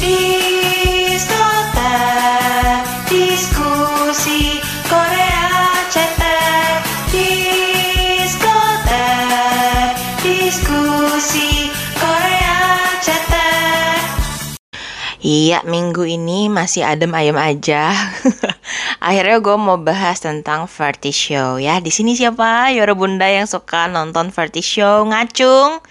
Diskota, diskusi Korea cetek. Diskota, diskusi Korea cetek. Iya, minggu ini masih adem ayem aja. Akhirnya gue mau bahas tentang Variety Show ya. Di sini siapa? Yora Bunda yang suka nonton Variety Show ngacung.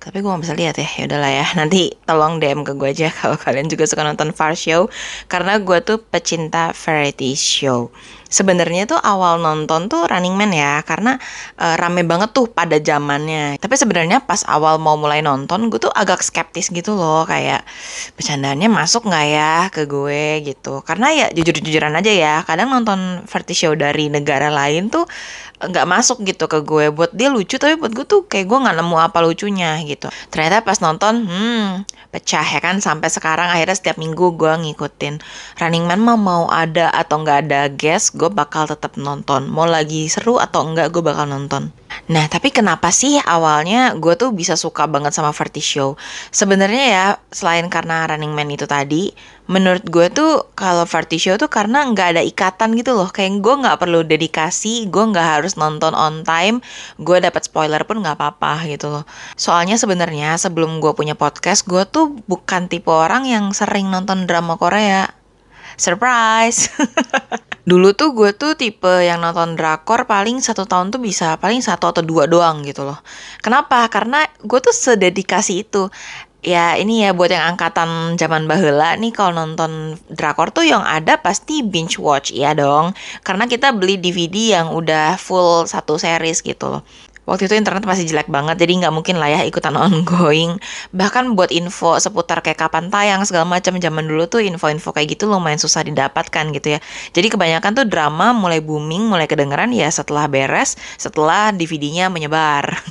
Tapi gue gak bisa lihat ya, yaudahlah ya. Nanti tolong DM ke gue aja kalau kalian juga suka nonton Variety Show, karena gue tuh pecinta Variety Show. Sebenarnya tuh awal nonton tuh Running Man ya, karena rame banget tuh pada zamannya. Tapi sebenarnya pas awal mau mulai nonton, gue tuh agak skeptis gitu loh, kayak bercandaannya masuk nggak ya ke gue gitu. Karena ya jujur-jujuran aja ya, kadang nonton Variety Show dari negara lain tuh nggak masuk gitu ke gue. Buat dia lucu, tapi buat gue tuh kayak gue nggak nemu apa lucunya gitu. Ternyata pas nonton pecah ya kan. Sampai sekarang akhirnya setiap minggu gue ngikutin Running Man. Mau ada atau nggak ada guest, gue bakal tetap nonton. Mau lagi seru atau enggak, gue bakal nonton. Nah, tapi kenapa sih awalnya gue tuh bisa suka banget sama Variety Show? Sebenarnya ya, selain karena Running Man itu tadi, menurut gue tuh kalau Variety Show tuh karena nggak ada ikatan gitu loh. Kayak gue nggak perlu dedikasi, gue nggak harus nonton on time, gue dapat spoiler pun nggak apa-apa gitu loh. Soalnya sebenarnya sebelum gue punya podcast, gue tuh bukan tipe orang yang sering nonton drama Korea. Surprise! Dulu tuh gue tuh tipe yang nonton drakor paling 1 tahun tuh bisa paling 1 atau 2 doang gitu loh. Kenapa? Karena gue tuh sededikasi itu. Ya ini ya buat yang angkatan zaman baheula nih, kalau nonton drakor tuh yang ada pasti binge watch ya dong. Karena kita beli DVD yang udah full 1 series gitu loh. Waktu itu internet masih jelek banget, jadi nggak mungkin lah ya ikutan ongoing. Bahkan buat info seputar kayak kapan tayang segala macam, zaman dulu tuh info-info kayak gitu lumayan susah didapatkan gitu ya. Jadi kebanyakan tuh drama mulai booming, mulai kedengeran ya setelah beres, setelah DVD-nya menyebar.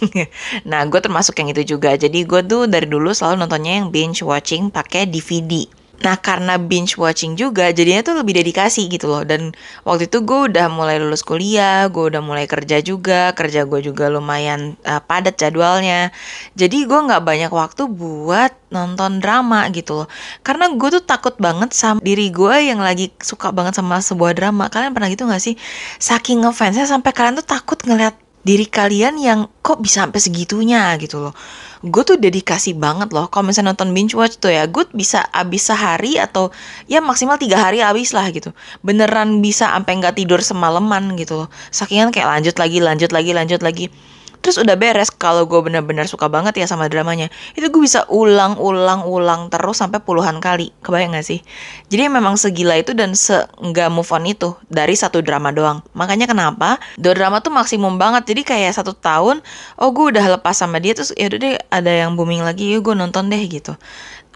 Nah, gue termasuk yang itu juga. Jadi gue tuh dari dulu selalu nontonnya yang binge watching pakai DVD. Nah, karena binge watching juga, jadinya tuh lebih dedikasi gitu loh. Dan waktu itu gue udah mulai lulus kuliah, gue udah mulai kerja juga. Kerja gue juga lumayan padat jadwalnya. Jadi gue gak banyak waktu buat nonton drama gitu loh. Karena gue tuh takut banget sama diri gue yang lagi suka banget sama sebuah drama. Kalian pernah gitu gak sih? Saking ngefansnya sampai kalian tuh takut ngeliat diri kalian yang kok bisa sampai segitunya gitu loh. Gue tuh dedikasi banget loh. Kalau misalnya nonton binge watch tuh ya, gue bisa abis sehari atau ya maksimal 3 hari abis lah gitu. Beneran bisa sampai nggak tidur semalaman gitu loh. Sakingan kayak lanjut lagi. Terus udah beres, kalau gue bener-bener suka banget ya sama dramanya, itu gue bisa ulang terus sampai puluhan kali. Kebayang gak sih? Jadi memang segila itu dan se-nggak move on itu dari 1 drama doang. Makanya kenapa 2 drama tuh maksimum banget. Jadi kayak 1 tahun, oh gue udah lepas sama dia, terus yaudah deh ada yang booming lagi, yuk gue nonton deh gitu.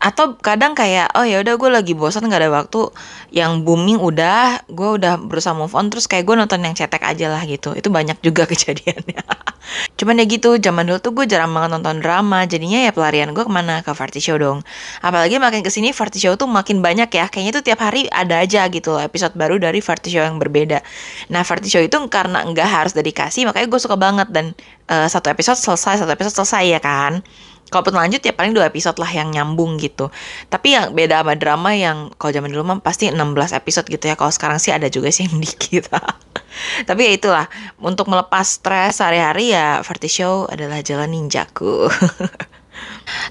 Atau kadang kayak, oh ya udah gue lagi bosan gak ada waktu, yang booming udah, gue udah berusaha move on, terus kayak gue nonton yang cetek aja lah gitu. Itu banyak juga kejadiannya. Cuman ya gitu, zaman dulu tuh gue jarang banget nonton drama. Jadinya ya pelarian gue kemana? Ke Variety Show dong. Apalagi makin kesini Variety Show tuh makin banyak ya. Kayaknya tuh tiap hari ada aja gitu loh, episode baru dari Variety Show yang berbeda. Nah, Variety Show itu karena nggak harus dedikasi, makanya gue suka banget. Dan satu episode selesai ya kan. Kalaupun lanjut ya paling 2 episode lah yang nyambung gitu. Tapi yang beda sama drama yang kalau zaman dulu mah pasti 16 episode gitu ya. Kalau sekarang sih ada juga sih yang dikit. Tapi ya itulah, untuk melepas stres sehari-hari ya Variety Show adalah jalan ninjaku.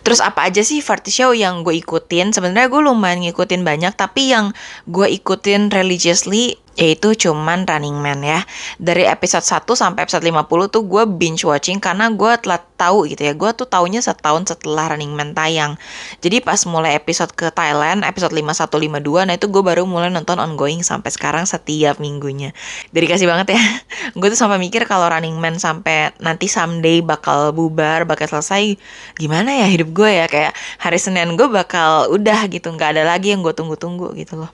Terus apa aja sih Variety Show yang gue ikutin? Sebenarnya gue lumayan ngikutin banyak, tapi yang gue ikutin religiously yaitu cuman Running Man ya. Dari episode 1 sampai episode 50 tuh gue binge watching karena gue telat tahu gitu ya. Gue tuh taunya setahun setelah Running Man tayang. Jadi pas mulai episode ke Thailand, episode 51, 52, nah itu gue baru mulai nonton ongoing sampai sekarang setiap minggunya. Dedikasi banget ya. Gue tuh sampai mikir kalau Running Man sampai nanti someday bakal bubar, bakal selesai. Gimana ya hidup gue ya, kayak hari Senin gue bakal udah gitu, nggak ada lagi yang gue tunggu-tunggu gitu loh.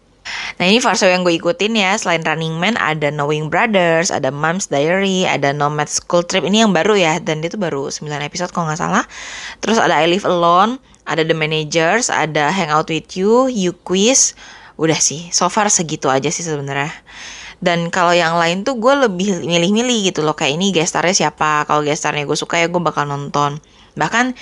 Nah, ini Variety Show yang gue ikutin ya. Selain Running Man ada Knowing Brothers, ada Mom's Diary, ada Nomad School Trip. Ini yang baru ya, dan dia tuh baru 9 episode kalau nggak salah. Terus ada I Live Alone, ada The Managers, ada Hangout with You, You Quiz. Udah sih, so far segitu aja sih sebenarnya. Dan kalau yang lain tuh gue lebih milih-milih gitu loh. Kayak ini guest star-nya siapa. Kalau guest star-nya gue suka ya gue bakal nonton. Bahkan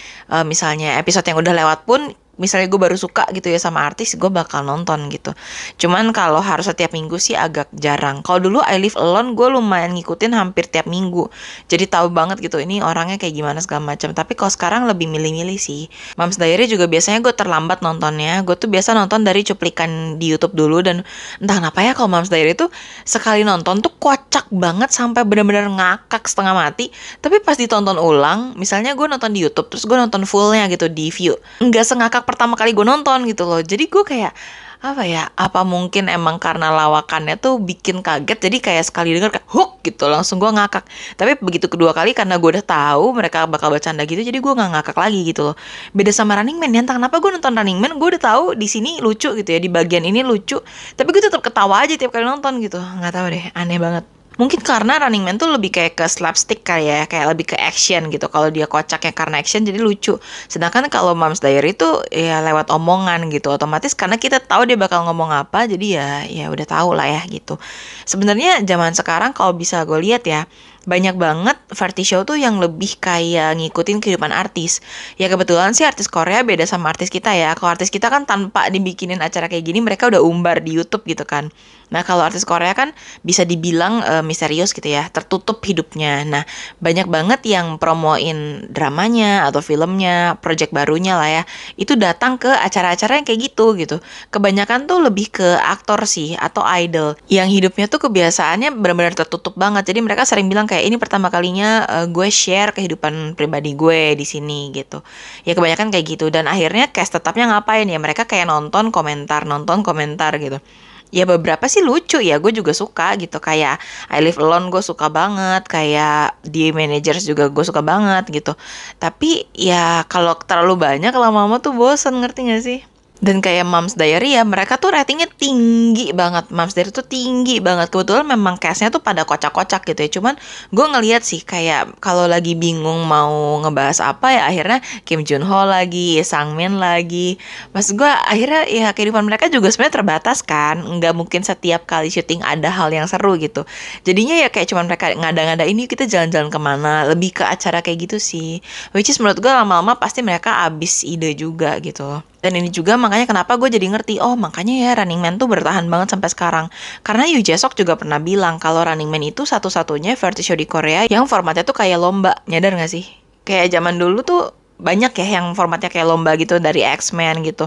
misalnya episode yang udah lewat pun misalnya gue baru suka gitu ya sama artis, gue bakal nonton gitu. Cuman kalau harus setiap minggu sih agak jarang. Kalau dulu I Live Alone gue lumayan ngikutin hampir tiap minggu, jadi tahu banget gitu ini orangnya kayak gimana segala macam. Tapi kalau sekarang lebih milih-milih sih. Mom's Diary juga biasanya gue terlambat nontonnya. Gue tuh biasa nonton dari cuplikan di YouTube dulu, dan entah kenapa ya kalau Mom's Diary tuh sekali nonton tuh kocak banget sampai benar-benar ngakak setengah mati. Tapi pas ditonton ulang, misalnya gue nonton di YouTube terus gue nonton fullnya gitu di view, nggak sengakak pertama kali gue nonton gitu loh. Jadi gue kayak apa ya, apa mungkin emang karena lawakannya tuh bikin kaget, jadi kayak sekali denger kayak hook gitu langsung gue ngakak. Tapi begitu kedua kali karena gue udah tahu mereka bakal bercanda gitu, jadi gue nggak ngakak lagi gitu loh. Beda sama Running Man ya, entah kenapa gue nonton Running Man gue udah tahu di sini lucu gitu ya, di bagian ini lucu, tapi gue tetap ketawa aja tiap kali nonton gitu. Nggak tahu deh, aneh banget. Mungkin karena Running Man tuh lebih kayak ke slapstick kali ya, kayak lebih ke action gitu. Kalau dia kocaknya karena action jadi lucu. Sedangkan kalau Mom's Diary itu ya lewat omongan gitu. Otomatis karena kita tahu dia bakal ngomong apa, jadi ya udah tahu lah ya gitu. Sebenarnya zaman sekarang kalau bisa gue lihat ya, banyak banget variety show tuh yang lebih kayak ngikutin kehidupan artis. Ya kebetulan sih artis Korea beda sama artis kita ya. Kalau artis kita kan tanpa dibikinin acara kayak gini mereka udah umbar di YouTube gitu kan. Nah kalau artis Korea kan bisa dibilang misterius gitu ya, tertutup hidupnya. Nah banyak banget yang promoin dramanya atau filmnya, project barunya lah ya, itu datang ke acara-acara yang kayak gitu. Kebanyakan tuh lebih ke aktor sih atau idol yang hidupnya tuh kebiasaannya benar-benar tertutup banget. Jadi mereka sering bilang kayak ini pertama kalinya gue share kehidupan pribadi gue di sini gitu. Ya kebanyakan kayak gitu. Dan akhirnya cast tetapnya ngapain ya? Mereka kayak nonton komentar gitu. Ya beberapa sih lucu ya, gue juga suka gitu. Kayak I Live Alone gue suka banget, kayak The Managers juga gue suka banget gitu. Tapi ya kalau terlalu banyak lama-lama tuh bosen, ngerti gak sih? Dan kayak Mom's Diary ya, mereka tuh ratingnya tinggi banget. Mom's Diary tuh tinggi banget. Kebetulan memang castnya tuh pada kocak-kocak gitu ya. Cuman gue ngelihat sih kayak kalau lagi bingung mau ngebahas apa ya akhirnya Kim Jun Ho lagi, Sang Min lagi. Maksud gue akhirnya ya kehidupan mereka juga sebenarnya terbatas kan. Nggak mungkin setiap kali syuting ada hal yang seru gitu. Jadinya ya kayak cuman mereka ngada-ngada ini kita jalan-jalan kemana. Lebih ke acara kayak gitu sih. Which is menurut gue lama-lama pasti mereka abis ide juga gitu. Dan ini juga makanya kenapa gue jadi ngerti, oh makanya ya Running Man tuh bertahan banget sampai sekarang. Karena Yu Jae-suk juga pernah bilang kalau Running Man itu satu-satunya variety show di Korea yang formatnya tuh kayak lomba. Nyadar gak sih? Kayak zaman dulu tuh banyak ya yang formatnya kayak lomba gitu, dari X-Men gitu.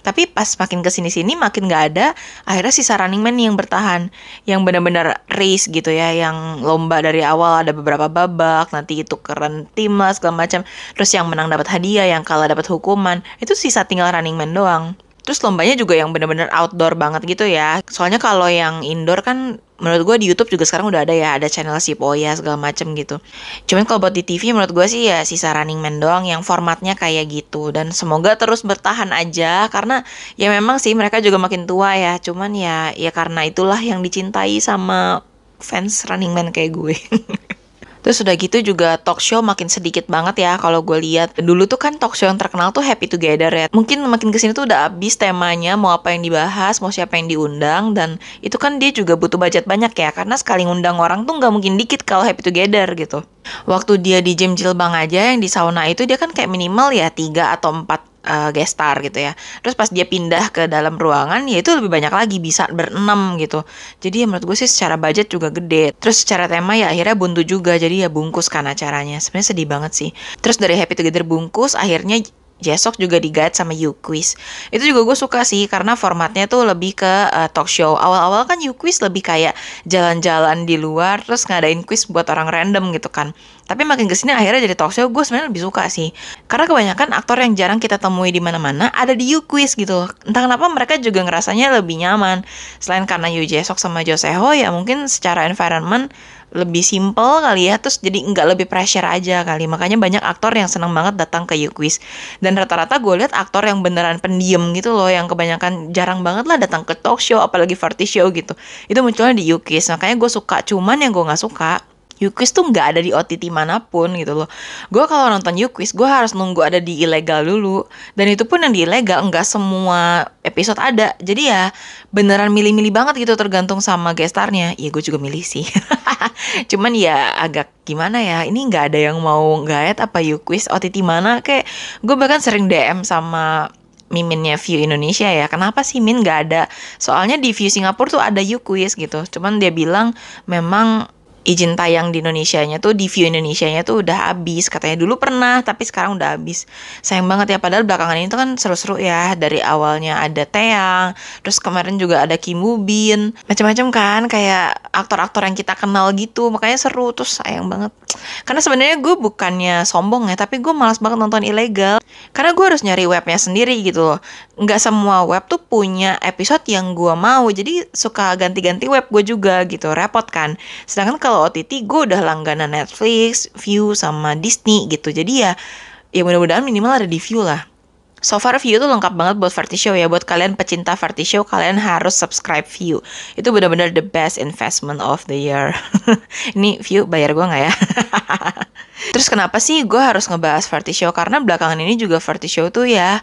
Tapi pas makin kesini-sini makin gak ada. Akhirnya sisa Running Man yang bertahan, yang benar-benar race gitu ya, yang lomba dari awal, ada beberapa babak, nanti itu keren tim lah segala macam. Terus yang menang dapat hadiah, yang kalah dapat hukuman. Itu sisa tinggal Running Man doang. Terus lombanya juga yang benar-benar outdoor banget gitu ya. Soalnya kalau yang indoor kan menurut gue di YouTube juga sekarang udah ada ya, ada channel Sipoya segala macem gitu. Cuman kalau buat di TV menurut gue sih ya sisa Running Man doang yang formatnya kayak gitu. Dan semoga terus bertahan aja, karena ya memang sih mereka juga makin tua ya. Cuman ya karena itulah yang dicintai sama fans Running Man kayak gue. Terus udah gitu juga talk show makin sedikit banget ya kalau gue lihat. Dulu tuh kan talk show yang terkenal tuh Happy Together ya. Mungkin makin kesini tuh udah abis temanya, mau apa yang dibahas, mau siapa yang diundang. Dan itu kan dia juga butuh budget banyak ya, karena sekali ngundang orang tuh nggak mungkin dikit kalau Happy Together gitu. Waktu dia di Gym Jilbang aja yang di sauna itu dia kan kayak minimal ya 3 atau 4 guest star gitu ya. Terus pas dia pindah ke dalam ruangan ya itu lebih banyak lagi, bisa 6 gitu. Jadi ya menurut gue sih secara budget juga gede. Terus secara tema ya akhirnya buntu juga, jadi ya bungkus kan acaranya. Sebenarnya sedih banget sih. Terus dari Happy Together bungkus, akhirnya Jae-suk juga di-guide sama You Quiz. Itu juga gue suka sih karena formatnya tuh lebih ke talk show. Awal-awal kan You Quiz lebih kayak jalan-jalan di luar terus ngadain quiz buat orang random gitu kan. Tapi makin kesini akhirnya jadi talk show, gue sebenarnya lebih suka sih. Karena kebanyakan aktor yang jarang kita temui di mana-mana ada di You Quiz gitu. Entah kenapa mereka juga ngerasanya lebih nyaman. Selain karena Yu Jae-suk sama Jo Se-ho ya mungkin secara environment lebih simple kali ya, terus jadi nggak lebih pressure aja kali. Makanya banyak aktor yang seneng banget datang ke You Quiz. Dan rata-rata gue lihat aktor yang beneran pendiam gitu loh, yang kebanyakan jarang banget lah datang ke talk show, apalagi variety show gitu. Itu munculnya di You Quiz. Makanya gue suka. Cuman yang gue nggak suka, You Quiz tuh nggak ada di OTT manapun gitu loh. Gue kalau nonton You Quiz, gue harus nunggu ada di ilegal dulu. Dan itu pun yang di ilegal nggak semua episode ada. Jadi ya beneran milih-milih banget gitu, tergantung sama gestarnya. Ya gue juga milih sih. Cuman ya agak gimana ya, ini nggak ada yang mau guide apa You Quiz OTT mana. Kayak gue bahkan sering DM sama miminnya View Indonesia ya, kenapa sih Min nggak ada? Soalnya di View Singapura tuh ada You Quiz gitu, cuman dia bilang memang izin tayang di Indonesianya tuh, di View Indonesianya tuh udah habis. Katanya dulu pernah, tapi sekarang udah habis. Sayang banget ya, padahal belakangan ini tuh kan seru-seru ya. Dari awalnya ada Teang, terus kemarin juga ada Kim Woo Bin, macam-macam kan, kayak aktor-aktor yang kita kenal gitu. Makanya seru, terus sayang banget. Karena sebenarnya gue bukannya sombong ya, tapi gue malas banget nonton ilegal. Karena gue harus nyari webnya sendiri gitu loh. Nggak semua web tuh punya episode yang gue mau, jadi suka ganti-ganti web gue juga gitu, repot kan. Sedangkan kalau OTT gue udah langganan Netflix, View, sama Disney gitu. Jadi ya mudah-mudahan minimal ada di View lah. So far View tuh lengkap banget buat Variety Show ya. Buat kalian pecinta Variety Show, kalian harus subscribe View. Itu benar-benar the best investment of the year. Ini View bayar gue nggak ya? Terus kenapa sih gue harus ngebahas Variety Show? Karena belakangan ini juga Variety Show tuh ya,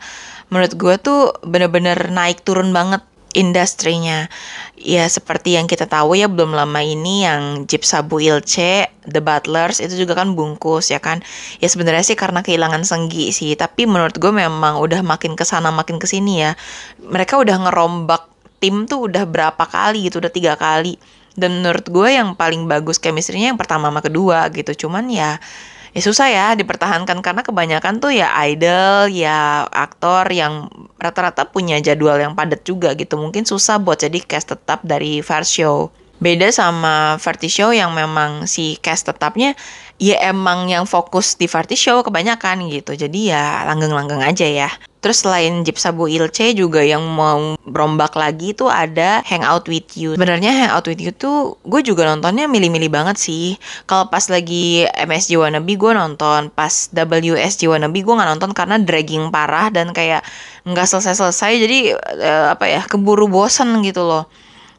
menurut gue tuh benar-benar naik turun banget industrinya. Ya seperti yang kita tahu ya, belum lama ini yang Jeep Sabu Ilce, The Butlers itu juga kan bungkus ya kan. Ya sebenarnya sih karena kehilangan Senggi sih, tapi menurut gue memang udah makin kesana makin kesini ya. Mereka udah ngerombak tim tuh udah berapa kali gitu, udah 3 kali. Dan menurut gue yang paling bagus chemistry-nya yang pertama sama kedua gitu. Cuman ya susah ya dipertahankan karena kebanyakan tuh ya idol, ya aktor yang rata-rata punya jadwal yang padat juga gitu. Mungkin susah buat jadi cast tetap dari Variety Show. Beda sama Variety Show yang memang si cast tetapnya ya emang yang fokus di Variety Show kebanyakan gitu. Jadi ya langgeng-langgeng aja ya. Terus selain Jeep Sabu Ilce juga yang mau berombak lagi tuh ada Hangout with You. Sebenarnya Hangout with You tuh gue juga nontonnya milih-milih banget sih. Kalau pas lagi MSG Wannabe gue nonton, pas WSG Wannabe gue nggak nonton karena dragging parah dan kayak nggak selesai-selesai. Jadi keburu bosen gitu loh.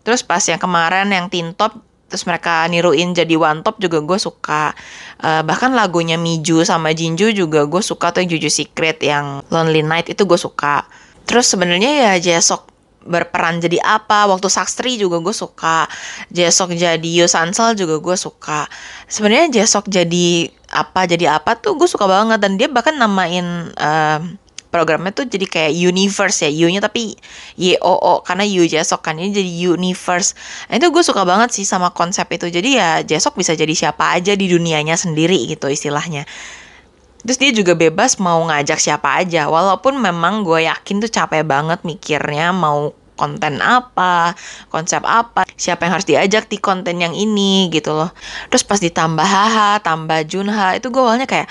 Terus pas yang kemarin yang Teen Top, terus mereka niruin jadi One Top juga gue suka. Bahkan lagunya Miju sama Jinju juga gue suka. Atau yang Juju Secret yang Lonely Night itu gue suka. Terus sebenarnya ya Jesok berperan jadi apa, waktu Sakstri juga gue suka. Jesok jadi Yo Sansel juga gue suka. Sebenarnya Jesok jadi apa tuh gue suka banget. Dan dia bahkan namain programnya tuh jadi kayak universe ya, U-nya tapi YOO karena U Jesok kan, ini jadi universe. Nah, itu gue suka banget sih sama konsep itu. Jadi ya Jesok bisa jadi siapa aja di dunianya sendiri gitu istilahnya. Terus dia juga bebas mau ngajak siapa aja, walaupun memang gue yakin tuh capek banget mikirnya mau konten apa, konsep apa, siapa yang harus diajak di konten yang ini gitu loh. Terus pas ditambah Haha, tambah Junha, itu gue awalnya kayak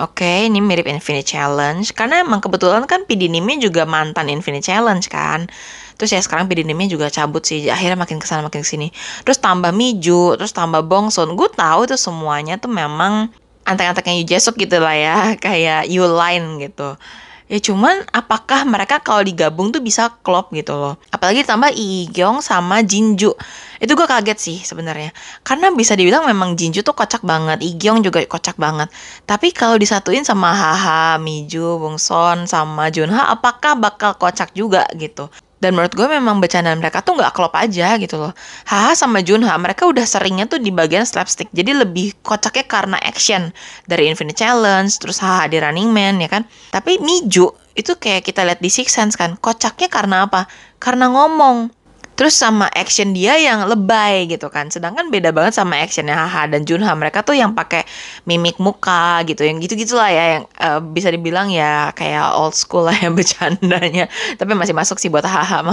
oke, ini mirip Infinite Challenge. Karena emang kebetulan kan PD Nimi juga mantan Infinite Challenge kan. Terus ya sekarang PD Nimi juga cabut sih, akhirnya makin kesana makin kesini. Terus tambah Miju, terus tambah Bongson. Gue tahu itu semuanya tuh memang antek-anteknya You Jesok gitu lah ya, kayak You Line gitu. Ya cuman apakah mereka kalau digabung tuh bisa klop gitu loh. Apalagi ditambah Igyong sama Jinju. Itu gue kaget sih sebenarnya. Karena bisa dibilang memang Jinju tuh kocak banget, Igyong juga kocak banget. Tapi kalau disatuin sama Haha, Miju, Bongson, sama Junha, apakah bakal kocak juga gitu. Dan menurut gue memang bercandaan mereka tuh nggak klop aja gitu loh. Haha sama Junha, mereka udah seringnya tuh di bagian slapstick. Jadi lebih kocaknya karena action. Dari Infinite Challenge, terus Haha di Running Man ya kan. Tapi Miju, itu kayak kita lihat di Six Sense kan. Kocaknya karena apa? Karena ngomong. Terus sama action dia yang lebay gitu kan. Sedangkan beda banget sama actionnya Haha dan Junha. Mereka tuh yang pakai mimik muka gitu. Yang gitu-gitu lah ya. Yang bisa dibilang ya kayak old school lah yang bercandanya. Tapi masih masuk sih buat Haha.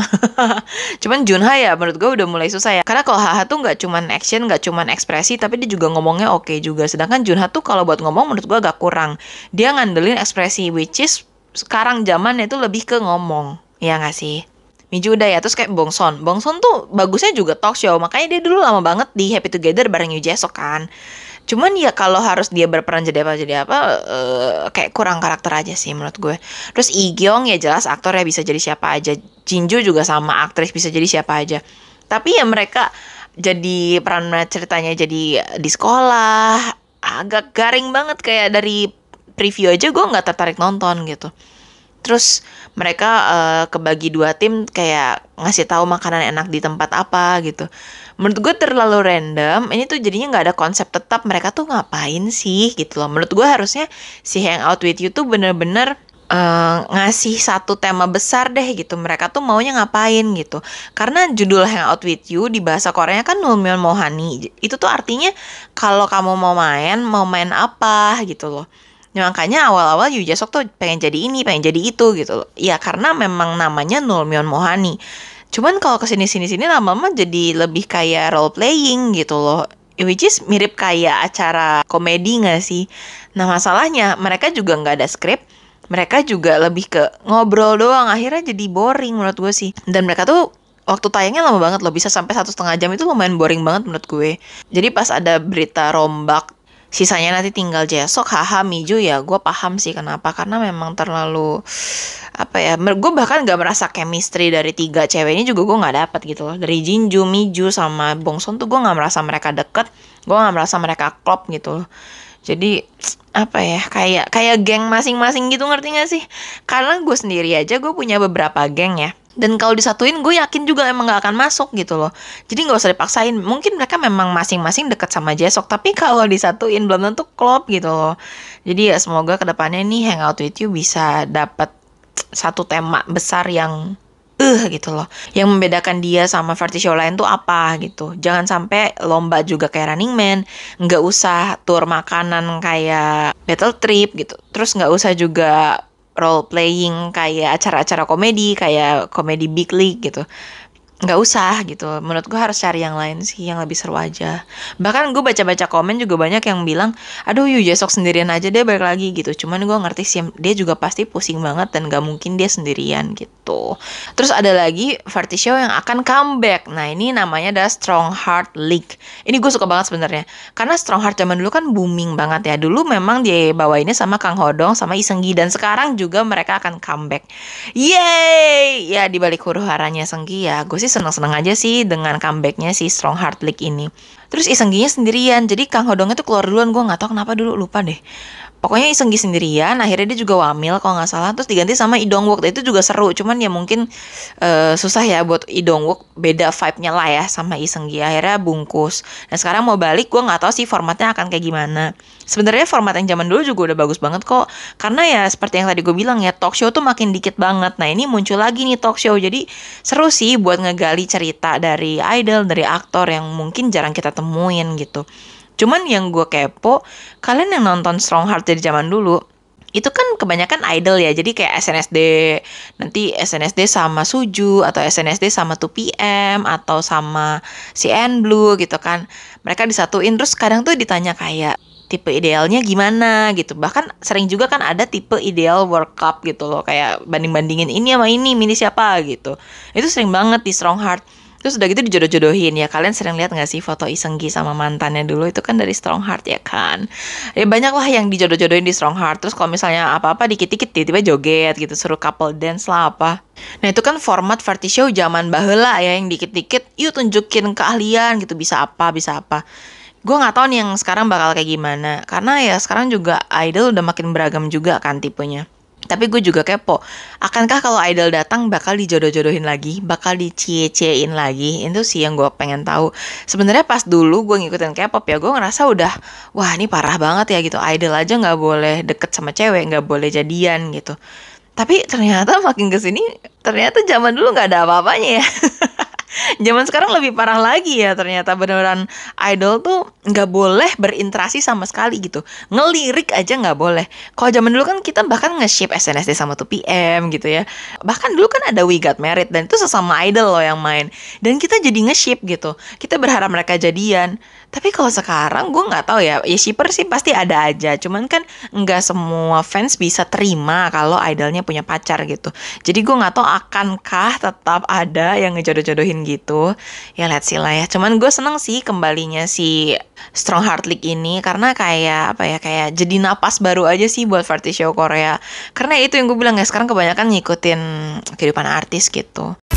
Cuman Junha ya menurut gue udah mulai susah ya. Karena kalau Haha tuh gak cuman action, gak cuman ekspresi, tapi dia juga ngomongnya oke juga. Sedangkan Junha tuh kalau buat ngomong menurut gue agak kurang. Dia ngandelin ekspresi, which is sekarang zamannya itu lebih ke ngomong. Ya gak sih? Miju udah ya, terus kayak Bongson. Bongson tuh bagusnya juga talk show, makanya dia dulu lama banget di Happy Together bareng You Jesok kan. Cuman ya kalau harus dia berperan jadi apa, kayak kurang karakter aja sih menurut gue. Terus Igyong ya jelas aktornya bisa jadi siapa aja. Jinju juga sama, aktris bisa jadi siapa aja. Tapi ya mereka jadi peran ceritanya jadi di sekolah, agak garing banget, kayak dari preview aja gue nggak tertarik nonton gitu. Terus mereka kebagi 2 tim kayak ngasih tahu makanan enak di tempat apa gitu. Menurut gue terlalu random. Ini tuh jadinya nggak ada konsep tetap. Mereka tuh ngapain sih gitu loh. Menurut gue harusnya si Hangout with You tuh bener-bener ngasih satu tema besar deh gitu, mereka tuh maunya ngapain gitu. Karena judul Hangout with You di bahasa Korea kan Ulmyeon Mohani, itu tuh artinya kalau kamu mau main apa gitu loh. Makanya awal-awal Yu Jasok tuh pengen jadi ini, pengen jadi itu gitu loh. Ya karena memang namanya Ulmyeon Mohani. Cuman kalau kesini-sini lama-lama jadi lebih kayak role playing gitu loh, which is mirip kayak acara komedi gak sih? Nah masalahnya mereka juga gak ada skrip, mereka juga lebih ke ngobrol doang, akhirnya jadi boring menurut gue sih. Dan mereka tuh waktu tayangnya lama banget loh, bisa sampai 1,5 jam, itu lumayan boring banget menurut gue. Jadi pas ada berita rombak, sisanya nanti tinggal Jesok, haha, Miju, ya gue paham sih kenapa. Karena memang terlalu, apa ya, gue bahkan gak merasa chemistry dari 3 cewek ini juga gue gak dapet gitu loh. Dari Jinju, Miju, sama Bongsun tuh gue gak merasa mereka deket, gue gak merasa mereka klop gitu loh. Jadi apa ya, kayak geng masing-masing gitu, ngerti gak sih? Karena gue sendiri aja gue punya beberapa geng ya, dan kalau disatuin gue yakin juga emang gak akan masuk gitu loh. Jadi gak usah dipaksain. Mungkin mereka memang masing-masing deket sama Jesok, tapi kalau disatuin belum tentu klop gitu loh. Jadi ya semoga kedepannya nih Hangout with You bisa dapat satu tema besar yang gitu loh. Yang membedakan dia sama variety show lain tuh apa gitu. Jangan sampai lomba juga kayak Running Man, nggak usah tur makanan kayak Battle Trip gitu. Terus nggak usah juga role playing kayak acara-acara komedi kayak Comedy Big League gitu. Nggak usah gitu. Menurut gue harus cari yang lain sih, yang lebih seru aja. Bahkan gue baca-baca komen juga banyak yang bilang, aduh Yu Jesok sendirian aja deh balik lagi gitu. Cuman gue ngerti sih, dia juga pasti pusing banget dan gak mungkin dia sendirian gitu. Terus ada lagi Variety Show yang akan comeback. Nah ini namanya The Strong Heart League. Ini gue suka banget sebenarnya, karena Strong Heart zaman dulu kan booming banget ya. Dulu memang dia bawainnya sama Kang Hodong, sama Isenggi. Dan sekarang juga mereka akan comeback. Yeay! Ya dibalik huru haranya Isenggi ya, gue sih seneng-seneng aja sih dengan comebacknya si Strong Heart League ini. Terus Isengginya sendirian, jadi Kang Hodongnya tuh keluar duluan. Gue gak tau kenapa dulu, lupa deh. Pokoknya Isenggi sendirian, akhirnya dia juga wamil kalau gak salah. Terus diganti sama Idongwook, itu juga seru. Cuman ya mungkin susah ya buat Idongwook, beda vibe-nya lah ya sama Isenggi. Akhirnya bungkus. Dan sekarang mau balik, gue gak tahu sih formatnya akan kayak gimana. Sebenarnya format yang zaman dulu juga udah bagus banget kok. Karena ya seperti yang tadi gue bilang ya, talk show tuh makin dikit banget. Nah ini muncul lagi nih talk show. Jadi seru sih buat ngegali cerita dari idol, dari aktor yang mungkin jarang kita temuin gitu. Cuman yang gue kepo, kalian yang nonton Strong Heart dari zaman dulu, itu kan kebanyakan idol ya, jadi kayak SNSD, nanti SNSD sama Suju, atau SNSD sama 2PM, atau sama si N-Blue gitu kan. Mereka disatuin, terus kadang tuh ditanya kayak tipe idealnya gimana gitu. Bahkan sering juga kan ada tipe ideal World Cup gitu loh, kayak banding-bandingin ini sama ini siapa gitu. Itu sering banget di Strong Heart. Terus udah gitu dijodoh-jodohin ya. Kalian sering lihat gak sih foto Isenggi sama mantannya dulu? Itu kan dari Strong Heart ya kan. Ya banyak lah yang dijodoh-jodohin di Strong Heart. Terus kalau misalnya apa-apa dikit-dikit tiba-tiba joget gitu, suruh couple dance lah apa. Nah itu kan format variety show zaman baheula ya, yang dikit-dikit yuk tunjukin keahlian gitu, bisa apa. Gue gak tahu nih yang sekarang bakal kayak gimana, karena ya sekarang juga idol udah makin beragam juga kan tipenya. Tapi gue juga kepo, akankah kalau idol datang bakal dijodoh-jodohin lagi? Bakal dicie-ciein lagi? Itu sih yang gue pengen tahu. Sebenarnya pas dulu gue ngikutin K-pop ya, gue ngerasa udah, wah ini parah banget ya gitu. Idol aja gak boleh deket sama cewek, gak boleh jadian gitu. Tapi ternyata makin kesini, ternyata zaman dulu gak ada apa-apanya ya. Zaman sekarang lebih parah lagi ya ternyata, beneran idol tuh nggak boleh berinteraksi sama sekali gitu, ngelirik aja nggak boleh. Kalau zaman dulu kan kita bahkan nge-ship SNSD sama 2PM gitu ya. Bahkan dulu kan ada We Got Married, dan itu sesama idol loh yang main, dan kita jadi nge-ship gitu, kita berharap mereka jadian. Tapi kalau sekarang gue nggak tahu ya, shipper sih pasti ada aja, cuman kan nggak semua fans bisa terima kalau idolnya punya pacar gitu. Jadi gue nggak tahu akankah tetap ada yang ngejodoh-jodohin gitu ya, let's see lah ya. Cuman gue seneng sih kembalinya si Strong Heart League ini, karena kayak apa ya, kayak jadi napas baru aja sih buat variety show Korea. Karena itu yang gue bilang ya, sekarang kebanyakan ngikutin kehidupan artis gitu.